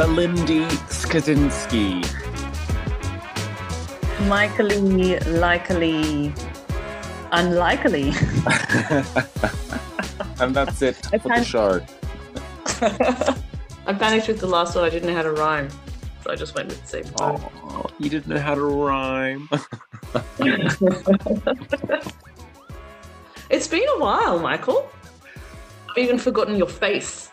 Belindy Skazinski. Michaely, likely, unlikely. And that's it for the show. I panicked with the last one. I didn't know how to rhyme, so I just went with the same part. Oh, you didn't know how to rhyme. It's been a while, Michael. I've even forgotten your face.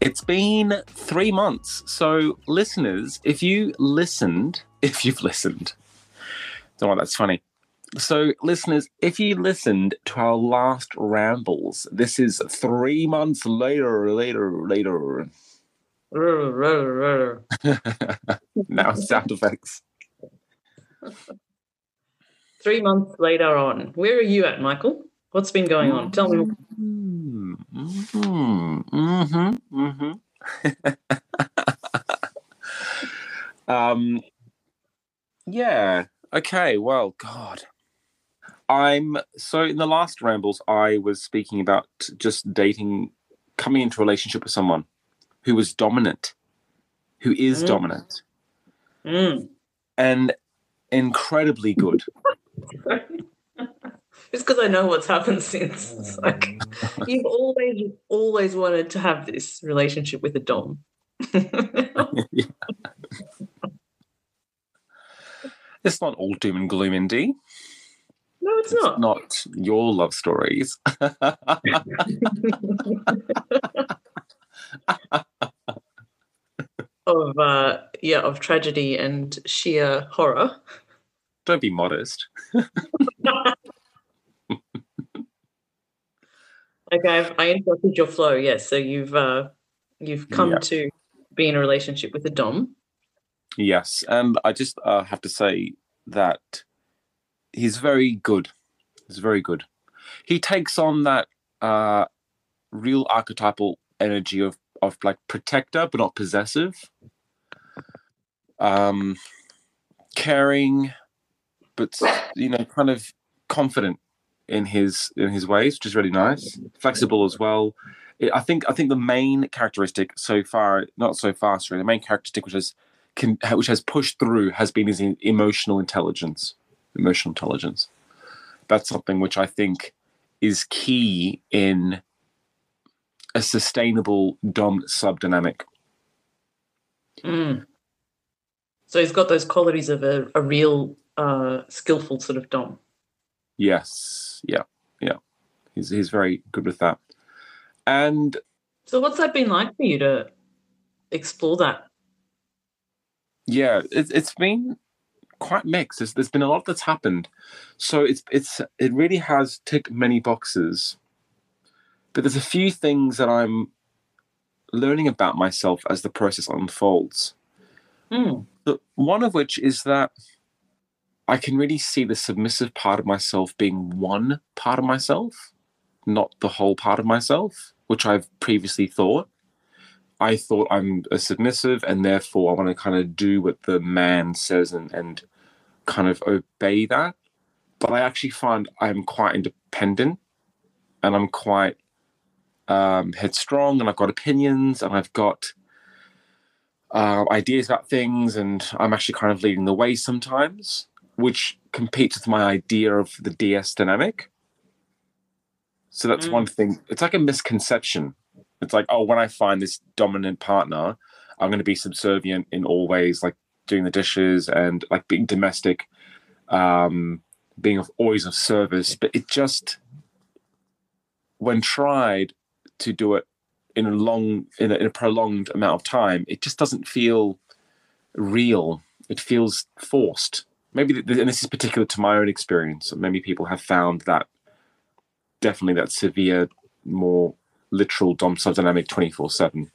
It's been 3 months. So, listeners, if you've listened. Don't worry, that's funny. So, listeners, if you listened to our last rambles, this is 3 months later. Now sound effects. 3 months later on. Where are you at, Michael? What's been going on? Tell me. Yeah. Okay. Well, God. So in the last rambles, I was speaking about just dating, coming into a relationship with someone who was dominant, who is dominant. Mm. And incredibly good. Just because I know what's happened since. It's like, you've always wanted to have this relationship with a dom. Yeah. It's not all doom and gloom, Indy. No, it's not. It's not your love stories. Of tragedy and sheer horror. Don't be modest. Okay, I interrupted your flow. Yes, so you've come to be in a relationship with a dom. Yes, and I just have to say that he's very good. He's very good. He takes on that real archetypal energy of like protector, but not possessive. Caring, but kind of confident in his ways, which is really nice. Flexible as well. I think the main characteristic the main characteristic which has pushed through has been his emotional intelligence. That's something which I think is key in a sustainable dom-sub dynamic. Mm. So he's got those qualities of a real skillful sort of dom. Yes, yeah. He's very good with that. And so what's that been like for you to explore that? Yeah, it's been quite mixed. There's been a lot that's happened. So it really has ticked many boxes. But there's a few things that I'm learning about myself as the process unfolds. Mm. One of which is that I can really see the submissive part of myself being one part of myself, not the whole part of myself, which I've previously thought. I thought I'm a submissive and therefore I want to kind of do what the man says and kind of obey that. But I actually find I'm quite independent and I'm quite headstrong and I've got opinions and I've got ideas about things and I'm actually kind of leading the way sometimes, which competes with my idea of the DS dynamic. So that's one thing. It's like a misconception. It's like, oh, when I find this dominant partner, I'm going to be subservient in all ways, like doing the dishes and like being domestic, being always of service. But it just, when tried to do it in a prolonged amount of time, it just doesn't feel real. It feels forced. Maybe, and this is particular to my own experience, many people have found that definitely that severe, more literal dom-sub dynamic 24/7.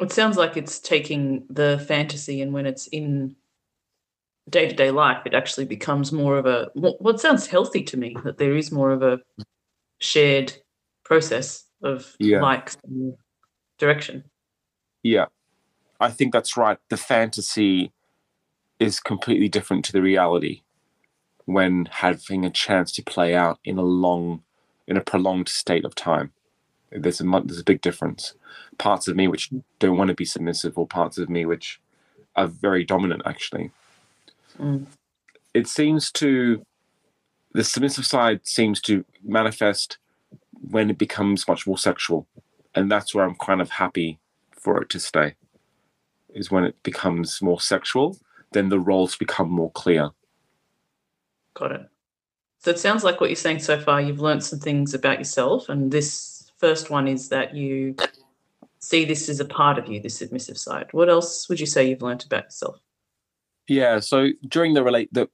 It sounds like it's taking the fantasy, and when it's in day-to-day life, it actually becomes more of a, what sounds healthy to me, that there is more of a shared process of likes and direction. Yeah. I think that's right. The fantasy is completely different to the reality when having a chance to play out in a long in a prolonged state of time. There's a big difference. Parts of me which don't want to be submissive, or parts of me which are very dominant, actually. Mm. It seems to, the submissive side seems to manifest when it becomes much more sexual. And that's where I'm kind of happy for it to stay, is when it becomes more sexual, then the roles become more clear. Got it. So it sounds like what you're saying so far, you've learned some things about yourself, and this first one is that you see this as a part of you, this submissive side. What else would you say you've learned about yourself? Yeah, so during the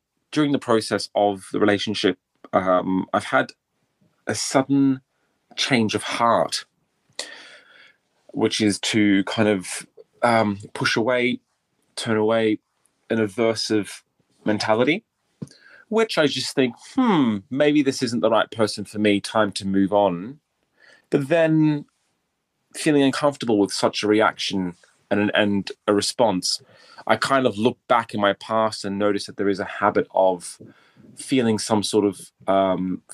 process of the relationship, I've had a sudden change of heart, which is to kind of push away, turn away, an aversive mentality, which I just think, maybe this isn't the right person for me, time to move on. But then feeling uncomfortable with such a reaction and a response, I kind of look back in my past and notice that there is a habit of feeling some sort of,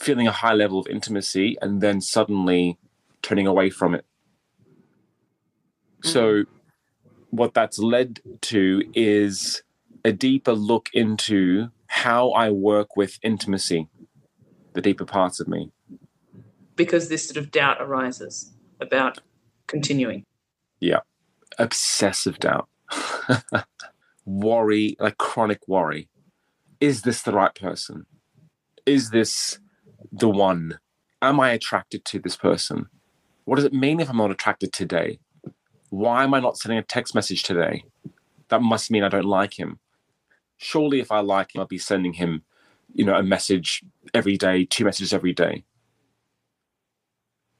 feeling a high level of intimacy and then suddenly turning away from it. Mm-hmm. So what that's led to is a deeper look into how I work with intimacy, the deeper parts of me. Because this sort of doubt arises about continuing. Yeah. Obsessive doubt. Worry, like chronic worry. Is this the right person? Is this the one? Am I attracted to this person? What does it mean if I'm not attracted today? Why am I not sending a text message today? That must mean I don't like him. Surely if I like him, I'll be sending him, a message every day, 2 messages every day.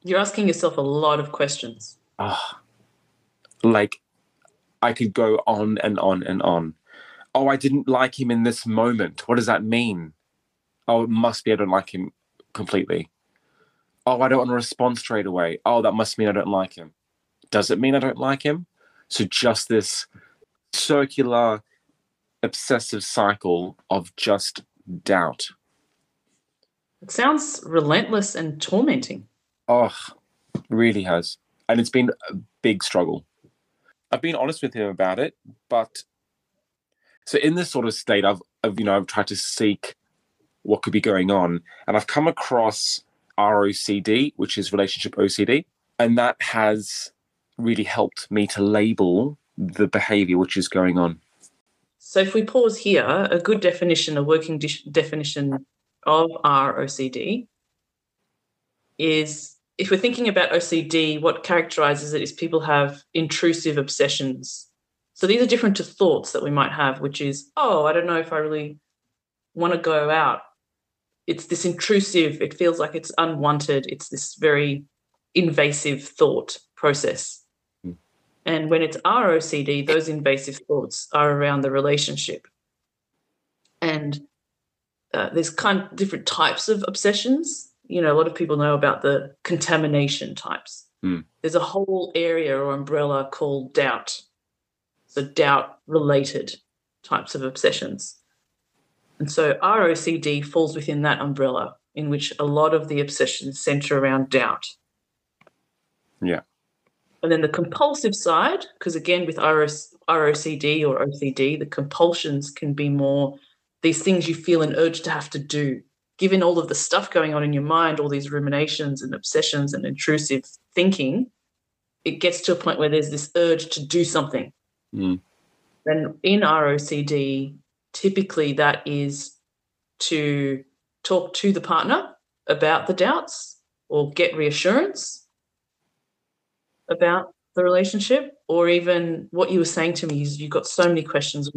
You're asking yourself a lot of questions. I could go on and on and on. Oh, I didn't like him in this moment. What does that mean? Oh, it must be I don't like him completely. Oh, I don't want to respond straight away. Oh, that must mean I don't like him. Does it mean I don't like him? So just this circular obsessive cycle of just doubt. It sounds relentless and tormenting. Oh, it really has. And it's been a big struggle. I've been honest with him about it, but so in this sort of state, I've tried to seek what could be going on, and I've come across ROCD, which is relationship OCD, and that has really helped me to label the behavior which is going on. So if we pause here, a good definition, a working definition of ROCD is, if we're thinking about OCD, what characterises it is people have intrusive obsessions. So these are different to thoughts that we might have, which is, oh, I don't know if I really want to go out. It's this intrusive, it feels like it's unwanted. It's this very invasive thought process. And when it's ROCD, those invasive thoughts are around the relationship. And there's kind of different types of obsessions. A lot of people know about the contamination types. Mm. There's a whole area or umbrella called doubt. So doubt-related types of obsessions. And so ROCD falls within that umbrella, in which a lot of the obsessions centre around doubt. Yeah. And then the compulsive side, because, again, with ROCD or OCD, the compulsions can be more these things you feel an urge to have to do. Given all of the stuff going on in your mind, all these ruminations and obsessions and intrusive thinking, it gets to a point where there's this urge to do something. Mm. And in ROCD, typically that is to talk to the partner about the doubts or get reassurance about the relationship, or even what you were saying to me is you've got so many questions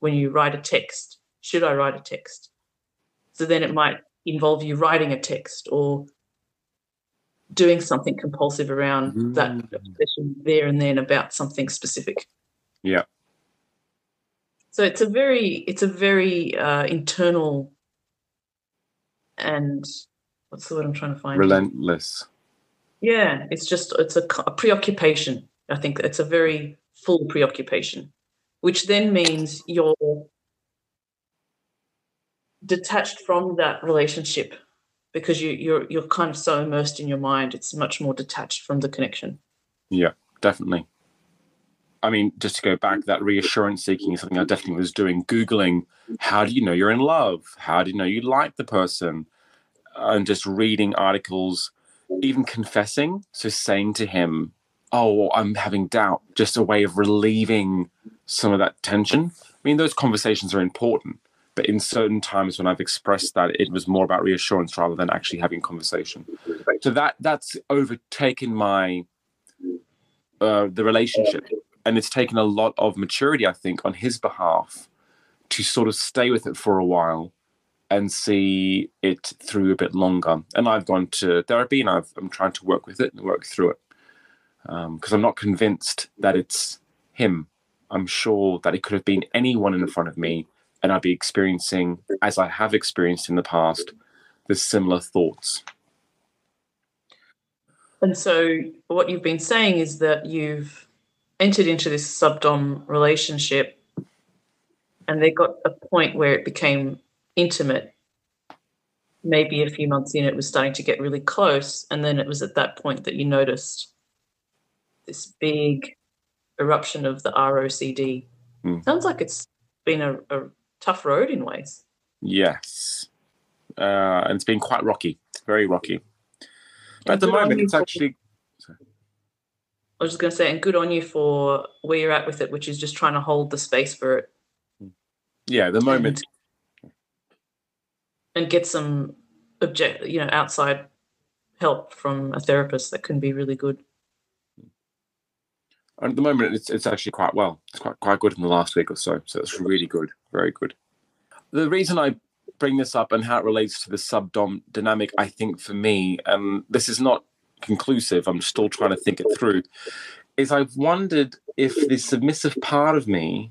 when you write a text. Should I write a text? So then it might involve you writing a text or doing something compulsive around that obsession there and then about something specific. Yeah. So it's a very internal and what's the word I'm trying to find? Relentless. Yeah, it's a preoccupation. I think it's a very full preoccupation, which then means you're detached from that relationship because you're kind of so immersed in your mind, it's much more detached from the connection. Yeah, definitely. I mean, just to go back, that reassurance seeking is something I definitely was doing, Googling, how do you know you're in love? How do you know you like the person? And just reading articles, even confessing. So saying to him, oh, I'm having doubt, just a way of relieving some of that tension. I mean, those conversations are important, but in certain times when I've expressed that, it was more about reassurance rather than actually having conversation. So that's overtaken my the relationship. And it's taken a lot of maturity, I think, on his behalf to sort of stay with it for a while and see it through a bit longer. And I've gone to therapy and I'm trying to work with it and work through it because I'm not convinced that it's him. I'm sure that it could have been anyone in front of me and I'd be experiencing, as I have experienced in the past, the similar thoughts. And so what you've been saying is that you've entered into this sub-dom relationship and they got a point where it became intimate. Maybe a few months in, it was starting to get really close, and then it was at that point that you noticed this big eruption of the ROCD. Sounds like it's been a tough road in ways. Yes. And it's been quite rocky, very rocky. But at the moment it's actually... I was just going to say, and good on you for where you're at with it, which is just trying to hold the space for it. Yeah, the moment. And get some outside help from a therapist. That can be really good. And at the moment, it's actually quite well. It's quite good in the last week or so. So it's really good, very good. The reason I bring this up and how it relates to the sub-dom dynamic, I think for me, this is not conclusive, I'm still trying to think it through, is I've wondered if the submissive part of me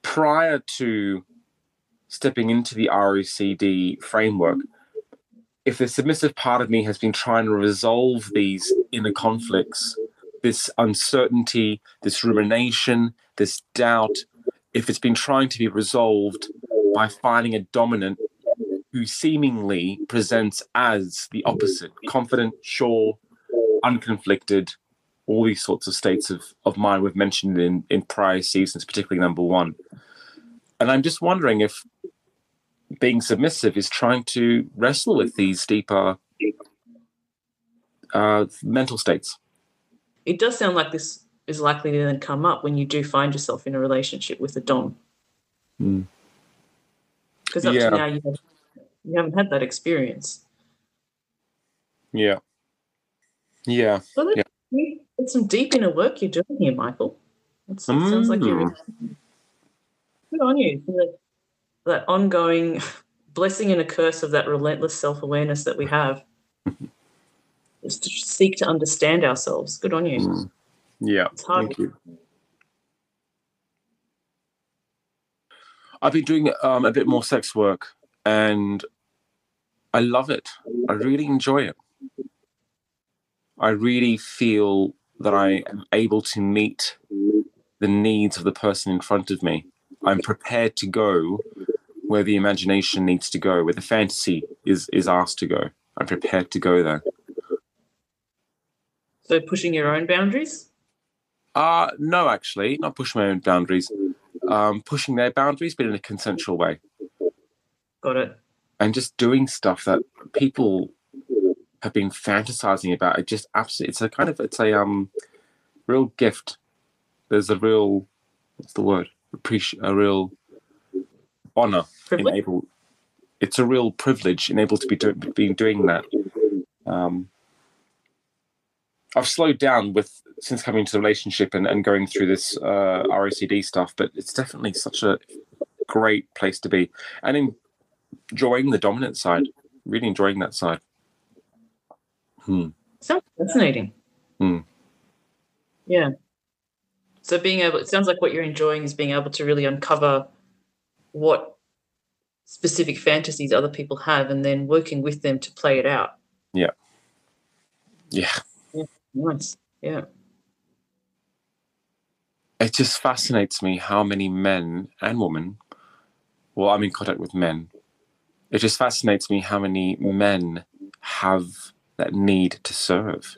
prior to stepping into the ROCD framework, if the submissive part of me has been trying to resolve these inner conflicts, this uncertainty, this rumination, this doubt, if it's been trying to be resolved by finding a dominant who seemingly presents as the opposite, confident, sure, unconflicted, all these sorts of states of mind we've mentioned in prior seasons, particularly number one. And I'm just wondering if being submissive is trying to wrestle with these deeper mental states. It does sound like this is likely to then come up when you do find yourself in a relationship with a dom. Because up to now you haven't had that experience. Yeah. Yeah. So it's some deep inner work you're doing here, Michael. It sounds like you're good on you. That ongoing blessing and a curse of that relentless self-awareness that we have is to seek to understand ourselves. Good on you. Yeah. It's hard. Thank you. I've been doing a bit more sex work and I love it. I really enjoy it. I really feel that I am able to meet the needs of the person in front of me. I'm prepared to go where the imagination needs to go, where the fantasy is asked to go. I'm prepared to go there. So pushing your own boundaries? No, actually, not pushing my own boundaries. Pushing their boundaries, but in a consensual way. Got it. And just doing stuff that people have been fantasizing about. It just absolutely, it's a real gift. There's a real, a real honor. It's a real privilege enabled to be doing that. I've slowed down since coming into the relationship and going through this ROCD stuff, but it's definitely such a great place to be. And enjoying the dominant side, really enjoying that side. Sounds fascinating. Yeah. So it sounds like what you're enjoying is being able to really uncover what specific fantasies other people have and then working with them to play it out. Yeah. Yeah. Nice. Yeah. It just fascinates me how many men and women, well, I'm in contact with men it just fascinates me how many men have that need to serve.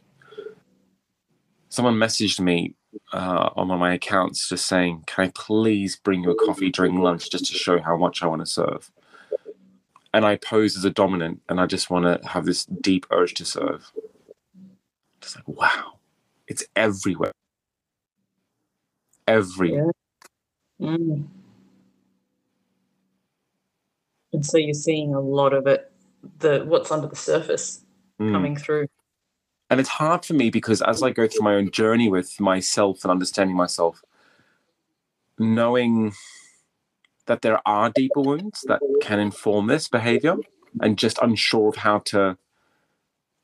Someone messaged me on one of my accounts just saying, can I please bring you a coffee during lunch just to show how much I want to serve? And I pose as a dominant, and I just want to have this deep urge to serve. Just like, wow, it's everywhere. Everywhere. Yeah. Mm. And so you're seeing a lot of it, what's under the surface coming through. And it's hard for me because as I go through my own journey with myself and understanding myself, knowing that there are deeper wounds that can inform this behavior, and just unsure of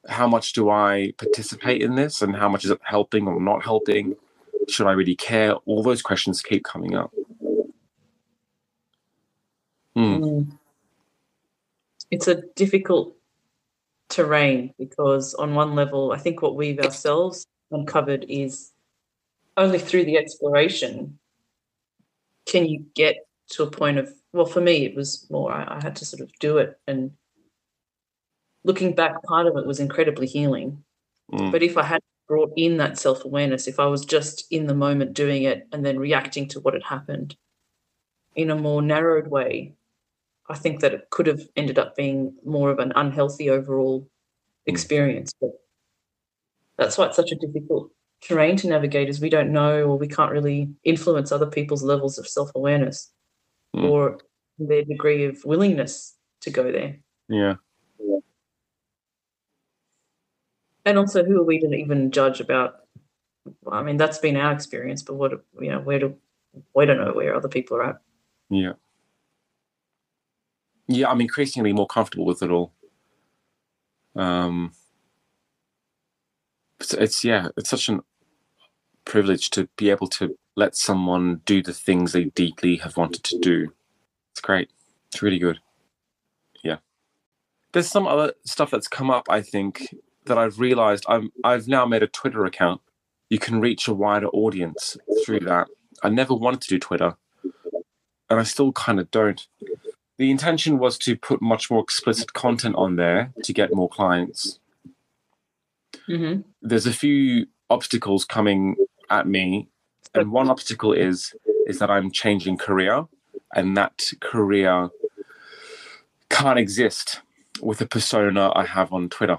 how much do I participate in this, and how much is it helping or not helping? Should I really care? All those questions keep coming up. Mm. It's a difficult terrain because on one level, I think what we've ourselves uncovered is only through the exploration can you get to a point of, well, for me it was more I had to sort of do it, and looking back, part of it was incredibly healing. But if I hadn't brought in that self-awareness, if I was just in the moment doing it and then reacting to what had happened in a more narrowed way, I think that it could have ended up being more of an unhealthy overall experience. But that's why it's such a difficult terrain to navigate, is we don't know, or we can't really influence other people's levels of self-awareness or their degree of willingness to go there. Yeah. And also, who are we to even judge about? I mean, that's been our experience, but what, you know, we don't know where other people are at. Yeah. Yeah, I'm increasingly more comfortable with it all. It's such a privilege to be able to let someone do the things they deeply have wanted to do. It's great. It's really good. Yeah. There's some other stuff that's come up, I think, that I've realized. I've now made a Twitter account. You can reach a wider audience through that. I never wanted to do Twitter, and I still kind of don't. The intention was to put much more explicit content on there to get more clients. Mm-hmm. There's a few obstacles coming at me, and one obstacle is that I'm changing career, and that career can't exist with a persona I have on Twitter.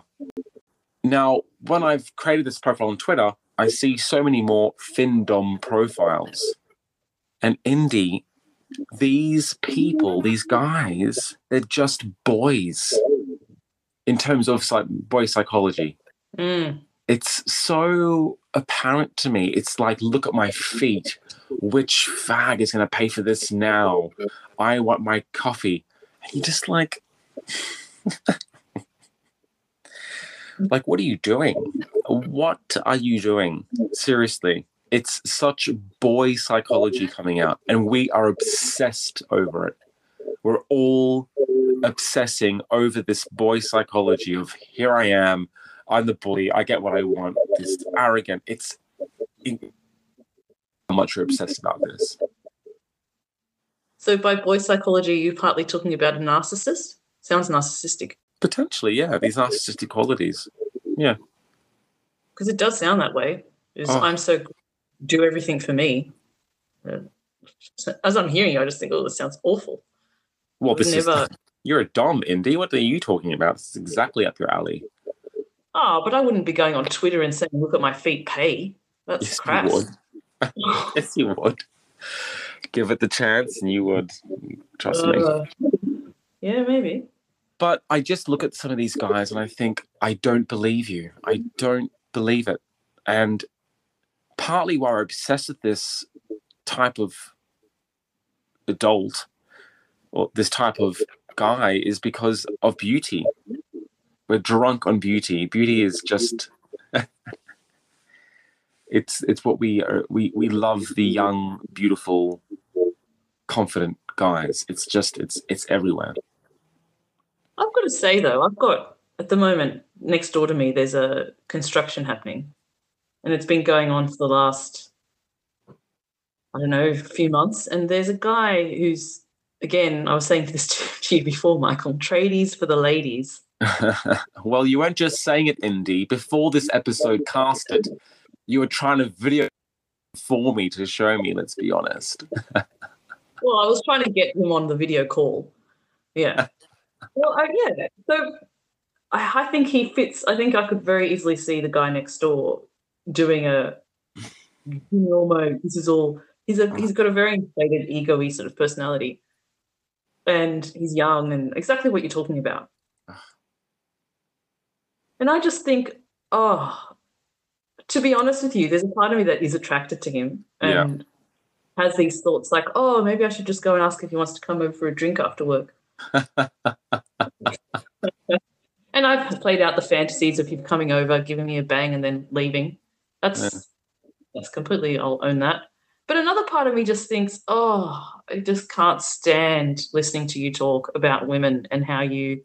Now, when I've created this profile on Twitter, I see so many more Findom profiles. And indie, these people, these guys, they're just boys in terms of boy psychology. Mm. It's so apparent to me. It's like, look at my feet. Which fag is going to pay for this now? I want my coffee. And you're just like... Like, what are you doing? What are you doing? Seriously. It's such boy psychology coming out, and we are obsessed over it. We're all obsessing over this boy psychology of here I am, I'm the bully, I get what I want, this arrogant. It's how much we're obsessed about this. So by boy psychology, you're partly talking about a narcissist? Sounds narcissistic. Potentially, yeah, these narcissistic qualities. Yeah. Because it does sound that way. I'm so good, do everything for me. As I'm hearing you, I just think, this sounds awful. Well, you're a dom, Indy. What are you talking about? This is exactly up your alley. Oh, but I wouldn't be going on Twitter and saying, look at my feet pay. That's crap. You would. Yes, you would. Give it the chance and you would. Trust me. Yeah, maybe. But I just look at some of these guys and I think, I don't believe you. I don't believe it. And partly why we're obsessed with this type of adult or this type of guy is because of beauty. We're drunk on beauty. Beauty is just... it's what we are. We love the young, beautiful, confident guys. It's just, it's everywhere. I've got to say, though, I've got, at the moment, next door to me, there's a construction happening. And it's been going on for the last, few months. And there's a guy who's again, I was saying this to you before, Michael, tradies for the ladies. Well, you weren't just saying it, Indy. Before this episode casted, you were trying to video for me to show me, let's be honest. Well, I was trying to get him on the video call. Yeah. Well, yeah. So I think he fits. I think I could very easily see the guy next door doing a normal, this is all, he's got a very inflated, ego-y sort of personality. And he's young and exactly what you're talking about. And I just think, to be honest with you, there's a part of me that is attracted to him and has these thoughts like, oh, maybe I should just go and ask if he wants to come over for a drink after work. And I've played out the fantasies of him coming over, giving me a bang and then leaving. That's completely, I'll own that. But another part of me just thinks, oh, I just can't stand listening to you talk about women and how you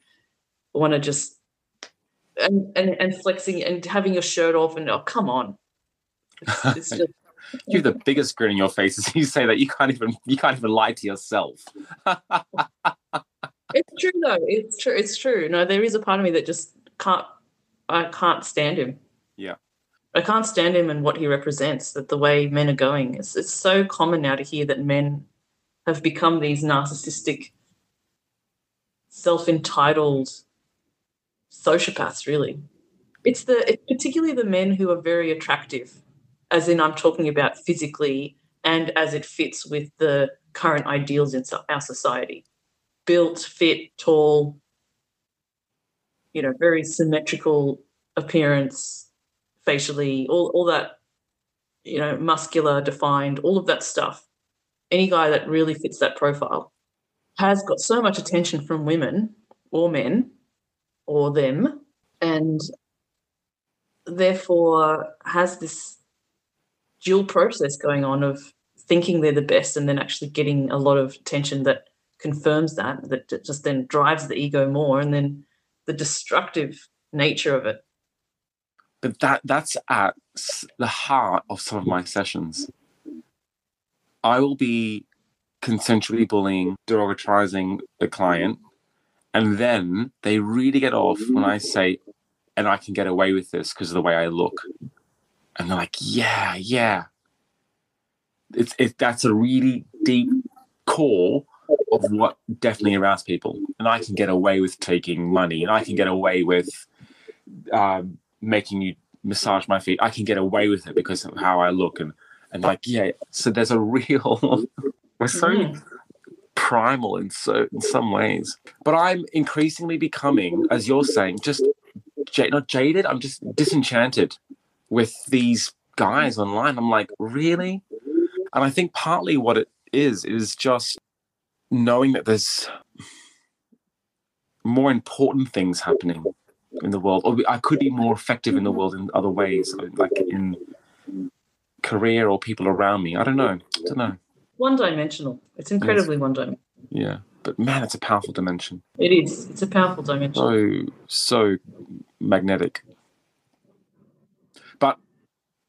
want to just, and flexing and having your shirt off and, oh, come on. It's just, you have the biggest grin in your face as you say that. You can't even lie to yourself. It's true though. It's true. No, there is a part of me that just I can't stand him. Yeah. I can't stand him and what he represents, that the way men are going. It's so common now to hear that men have become these narcissistic, self-entitled sociopaths, really. It's particularly the men who are very attractive. As in, I'm talking about physically and as it fits with the current ideals in our society. Built, fit, tall, very symmetrical appearance, facially, all that, muscular, defined, all of that stuff. Any guy that really fits that profile has got so much attention from women or men or them, and therefore has this dual process going on of thinking they're the best and then actually getting a lot of attention that confirms that just then drives the ego more, and then the destructive nature of it. But that's at the heart of some of my sessions. I will be consensually bullying, derogatising the client, and then they really get off when I say, and I can get away with this because of the way I look. And they're like, yeah. That's a really deep core of what definitely arouses people. And I can get away with taking money. And I can get away with making you massage my feet. I can get away with it because of how I look. And like, yeah. So there's a real... We're so primal in some ways. But I'm increasingly becoming, as you're saying, just not jaded. I'm just disenchanted with these guys online. I'm like, really? And I think partly what it is just knowing that there's more important things happening in the world, or I could be more effective in the world in other ways, like in career or people around me. I don't know. One-dimensional. It's incredibly one-dimensional. Yeah. But man, it's a powerful dimension. It is. It's a powerful dimension. So magnetic. But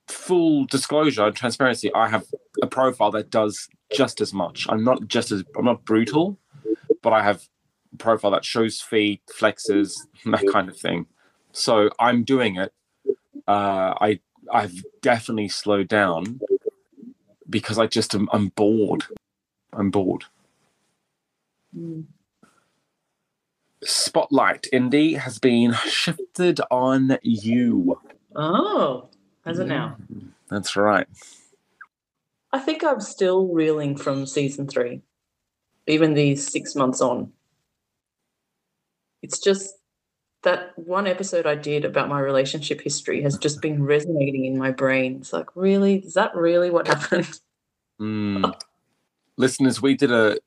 full disclosure and transparency, I have a profile that does just as much. I'm not brutal, but I have a profile that shows feet, flexes, that kind of thing. So I'm doing it. I've definitely slowed down because I'm bored. I'm bored. Mm. Spotlight, Indy, has been shifted on you. Oh, as it now. That's right. I think I'm still reeling from season 3, even these 6 months on. It's just that one episode I did about my relationship history has just been resonating in my brain. It's like, really? Is that really what happened? Mm. Listeners, we did a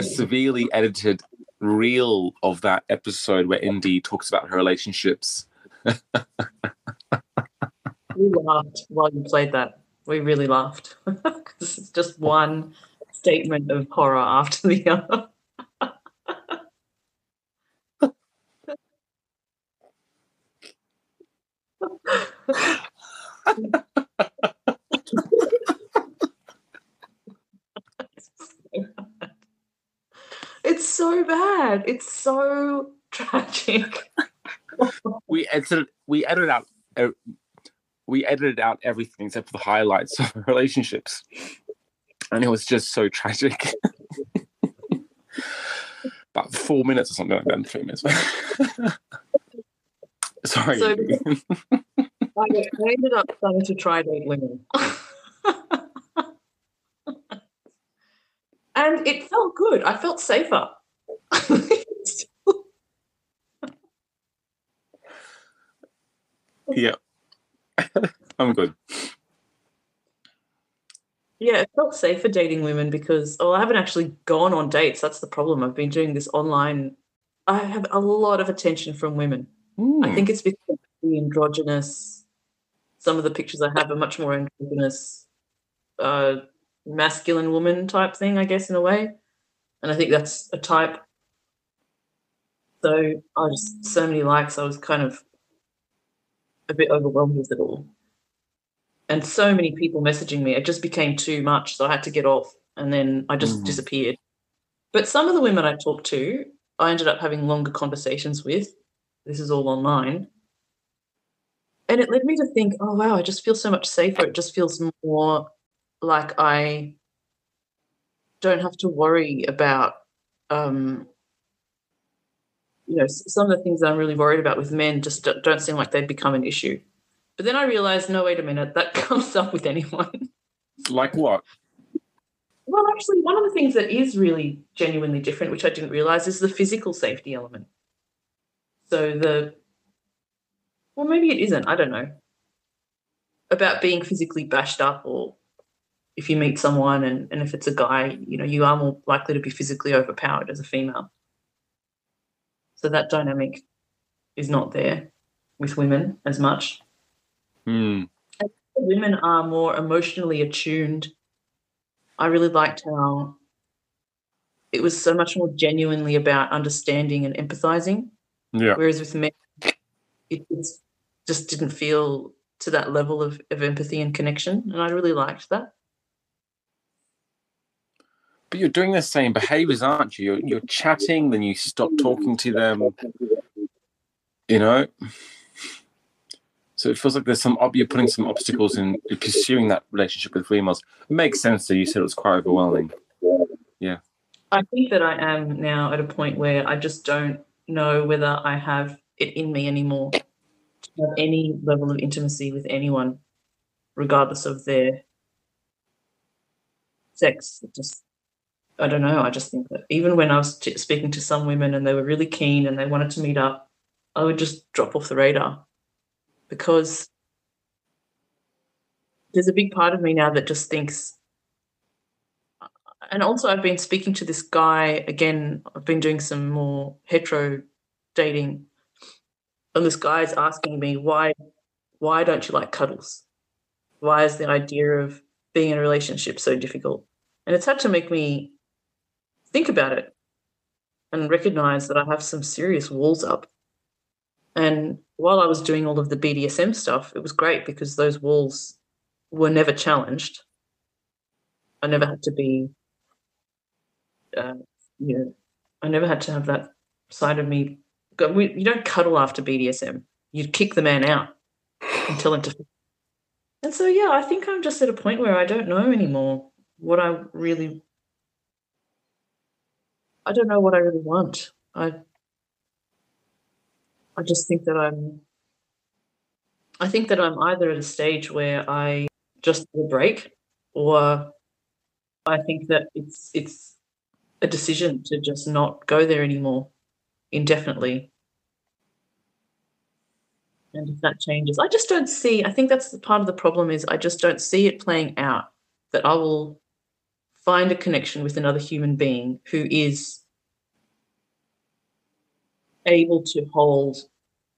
severely edited reel of that episode where Indy talks about her relationships. We laughed while you played that. We really laughed because it's just one statement of horror after the other. It's so tragic. We edited out everything except for the highlights of relationships, and it was just so tragic. About 4 minutes or something like that. 3 minutes. Sorry. So, I ended up starting to try dating. And it felt good. I felt safer. Yeah. I'm good. Yeah, it felt safe for dating women because, I haven't actually gone on dates. That's the problem. I've been doing this online. I have a lot of attention from women. Mm. I think it's because the androgynous, some of the pictures I have are much more androgynous, masculine woman type thing, I guess, in a way. And I think that's a type. So I just, so many likes, I was kind of a bit overwhelmed with it all. And so many people messaging me, it just became too much, so I had to get off, and then I just disappeared. But some of the women I talked to, I ended up having longer conversations with. This is all online. And it led me to think, oh, wow, I just feel so much safer. It just feels more like I don't have to worry about, some of the things that I'm really worried about with men just don't seem like they'd become an issue. But then I realised, no, wait a minute, that comes up with anyone. Like what? Well, actually, one of the things that is really genuinely different, which I didn't realise, is the physical safety element. So maybe it isn't, I don't know, about being physically bashed up, or if you meet someone and if it's a guy, you are more likely to be physically overpowered as a female. So that dynamic is not there with women as much. Mm. Women are more emotionally attuned. I really liked how it was so much more genuinely about understanding and empathizing. Yeah. Whereas with men, it just didn't feel to that level of empathy and connection, and I really liked that. But you're doing the same behaviours, aren't you? You're chatting, then you stop talking to them, So it feels like you're putting some obstacles in pursuing that relationship with females. It makes sense that you said it was quite overwhelming. Yeah. I think that I am now at a point where I just don't know whether I have it in me anymore to have any level of intimacy with anyone, regardless of their sex. I don't know. I just think that even when I was speaking to some women and they were really keen and they wanted to meet up, I would just drop off the radar. Because there's a big part of me now that just thinks, and also I've been speaking to this guy, again, I've been doing some more hetero dating, and this guy's asking me, why don't you like cuddles? Why is the idea of being in a relationship so difficult? And it's had to make me think about it and recognise that I have some serious walls up. And while I was doing all of the BDSM stuff, it was great because those walls were never challenged. I never had to be, I never had to have that side of me. You don't cuddle after BDSM. You kick the man out and tell him to. And so, yeah, I think I'm just at a point where I don't know anymore what I don't know what I really want. I just think that I'm either at a stage where I just need a break, or I think that it's a decision to just not go there anymore indefinitely. And if that changes, I think that's the part of the problem is I just don't see it playing out, that I will find a connection with another human being who is able to hold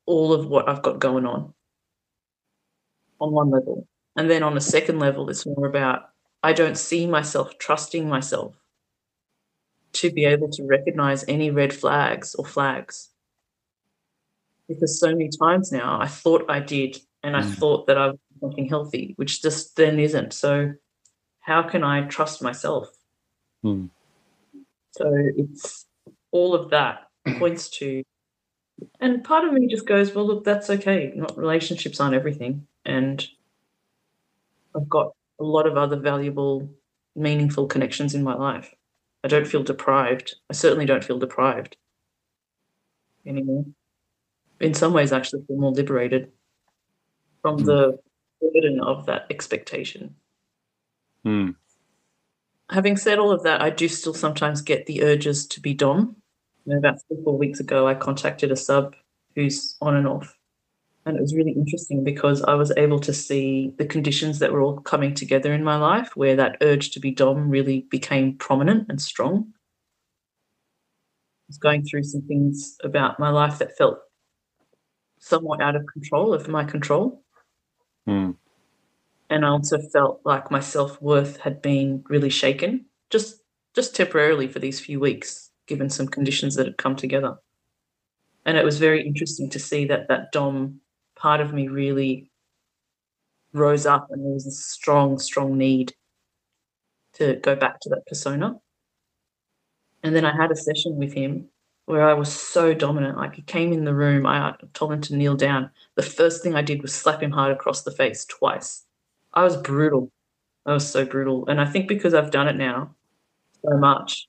all of what I've got going on one level. And then on a second level, it's more about I don't see myself trusting myself to be able to recognise any red flags or flags. Because so many times now I thought I did, and I thought that I was something healthy, which just then isn't. So how can I trust myself? So it's all of that points to. And part of me just goes, well, look, that's okay. Not relationships aren't everything. And I've got a lot of other valuable, meaningful connections in my life. I don't feel deprived. I certainly don't feel deprived anymore. In some ways, I actually feel more liberated from the burden of that expectation. Mm. Having said all of that, I do still sometimes get the urges to be dom. About 3 or 4 weeks ago, I contacted a sub who's on and off, and it was really interesting because I was able to see the conditions that were all coming together in my life where that urge to be dom really became prominent and strong. I was going through some things about my life that felt somewhat out of control, of my control. Mm. And I also felt like my self-worth had been really shaken, just temporarily for these few weeks, given some conditions that had come together. And it was very interesting to see that that dom part of me really rose up, and there was a strong, strong need to go back to that persona. And then I had a session with him where I was so dominant. Like, he came in the room, I told him to kneel down. The first thing I did was slap him hard across the face twice. I was brutal. I was so brutal. And I think because I've done it now so much,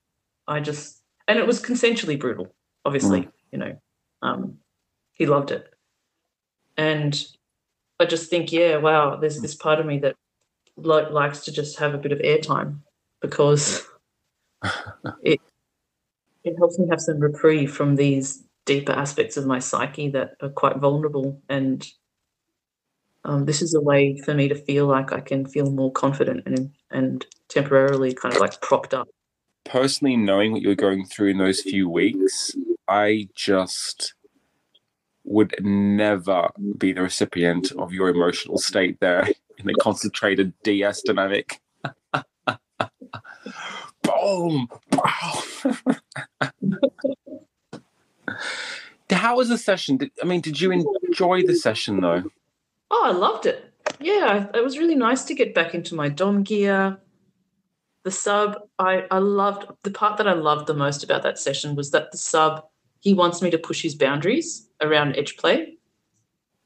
I just... And it was consensually brutal, obviously, you know. He loved it. And I just think, yeah, wow, there's this part of me that likes to just have a bit of airtime because it helps me have some reprieve from these deeper aspects of my psyche that are quite vulnerable. And this is a way for me to feel like I can feel more confident and temporarily kind of like propped up. Personally, knowing what you were going through in those few weeks, I just would never be the recipient of your emotional state there in the concentrated DS dynamic. Boom! How was the session? Did you enjoy the session though? Oh, I loved it. Yeah, it was really nice to get back into my dom gear. The sub, I loved, the part that I loved the most about that session was that the sub, he wants me to push his boundaries around edge play,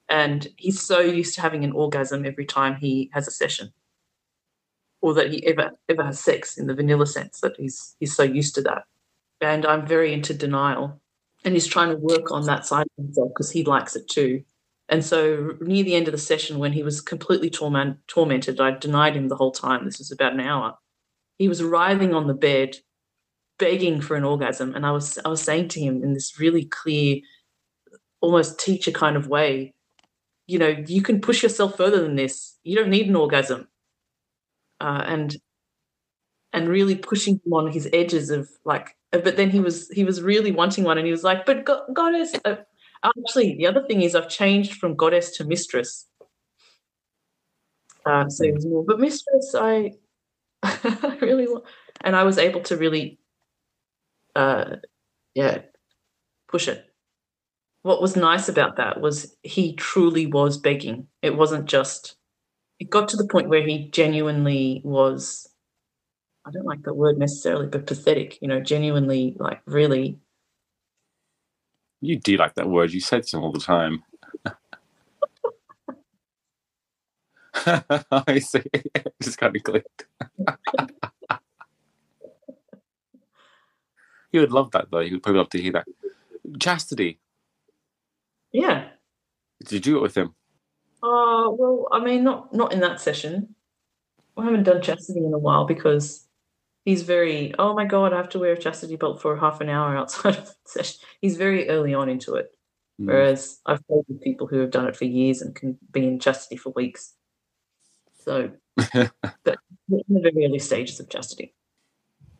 and he's so used to having an orgasm every time he has a session, or that he ever has sex in the vanilla sense, that he's so used to that. And I'm very into denial, and he's trying to work on that side of himself because he likes it too. And so near the end of the session, when he was completely tormented, I denied him the whole time. This was about an hour. He was writhing on the bed, begging for an orgasm, and I was saying to him in this really clear, almost teacher kind of way, you know, you can push yourself further than this. You don't need an orgasm, and really pushing him on his edges of like. But then he was really wanting one, and he was like, "But goddess." Actually, the other thing is I've changed from goddess to mistress. So it was more, but mistress, I really, and I was able to really, push it. What was nice about that was he truly was begging. It wasn't just, it got to the point where he genuinely was, I don't like the word necessarily, but pathetic, you know, genuinely, like, really. You do like that word. You said so all the time. I see. Just kind of clicked. He would love that though. He would probably love to hear that. Chastity. Yeah. Did you do it with him? Well, I mean, not in that session. I haven't done chastity in a while because he's very, oh my God, I have to wear a chastity belt for half an hour outside of the session. He's very early on into it. Whereas I've played with people who have done it for years and can be in chastity for weeks. So, but in the very early stages of chastity.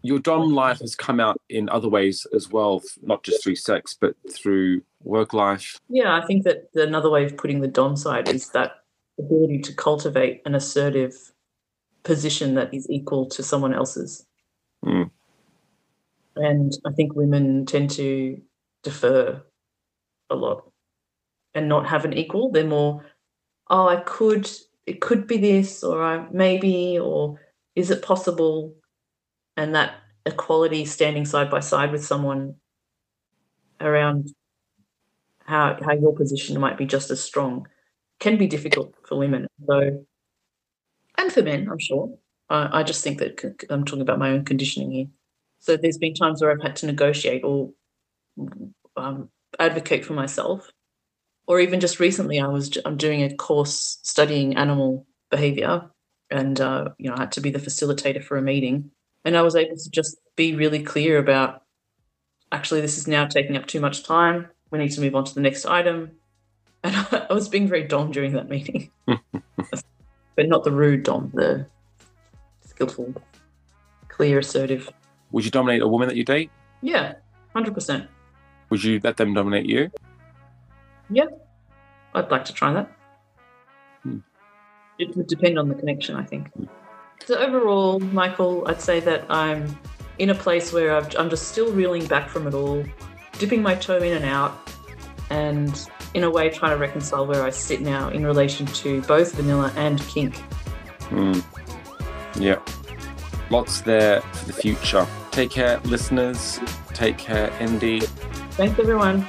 Your dom life has come out in other ways as well, not just through sex, but through work life. Yeah, I think that another way of putting the dom side is that ability to cultivate an assertive position that is equal to someone else's. Mm. And I think women tend to defer a lot and not have an equal. They're more, oh, it could be this, or I maybe, or is it possible? And that equality, standing side by side with someone, around how your position might be just as strong can be difficult for women. So, and for men, I'm sure. I just think that I'm talking about my own conditioning here. So there's been times where I've had to negotiate or advocate for myself, or even just recently I'm doing a course studying animal behaviour, and I had to be the facilitator for a meeting, and I was able to just be really clear about, actually, this is now taking up too much time. We need to move on to the next item. And I was being very dom during that meeting, but not the rude dom, the skillful, clear, assertive. Would you dominate a woman that you date? Yeah, 100%. Would you let them dominate you? Yeah, I'd like to try that. It would depend on the connection, I think. So overall, Michael, I'd say that I'm in a place where I'm just still reeling back from it all, dipping my toe in and out, and in a way trying to reconcile where I sit now in relation to both vanilla and kink. Yeah. Lots there for the future. Take care, listeners. Take care, MD. Thanks, everyone.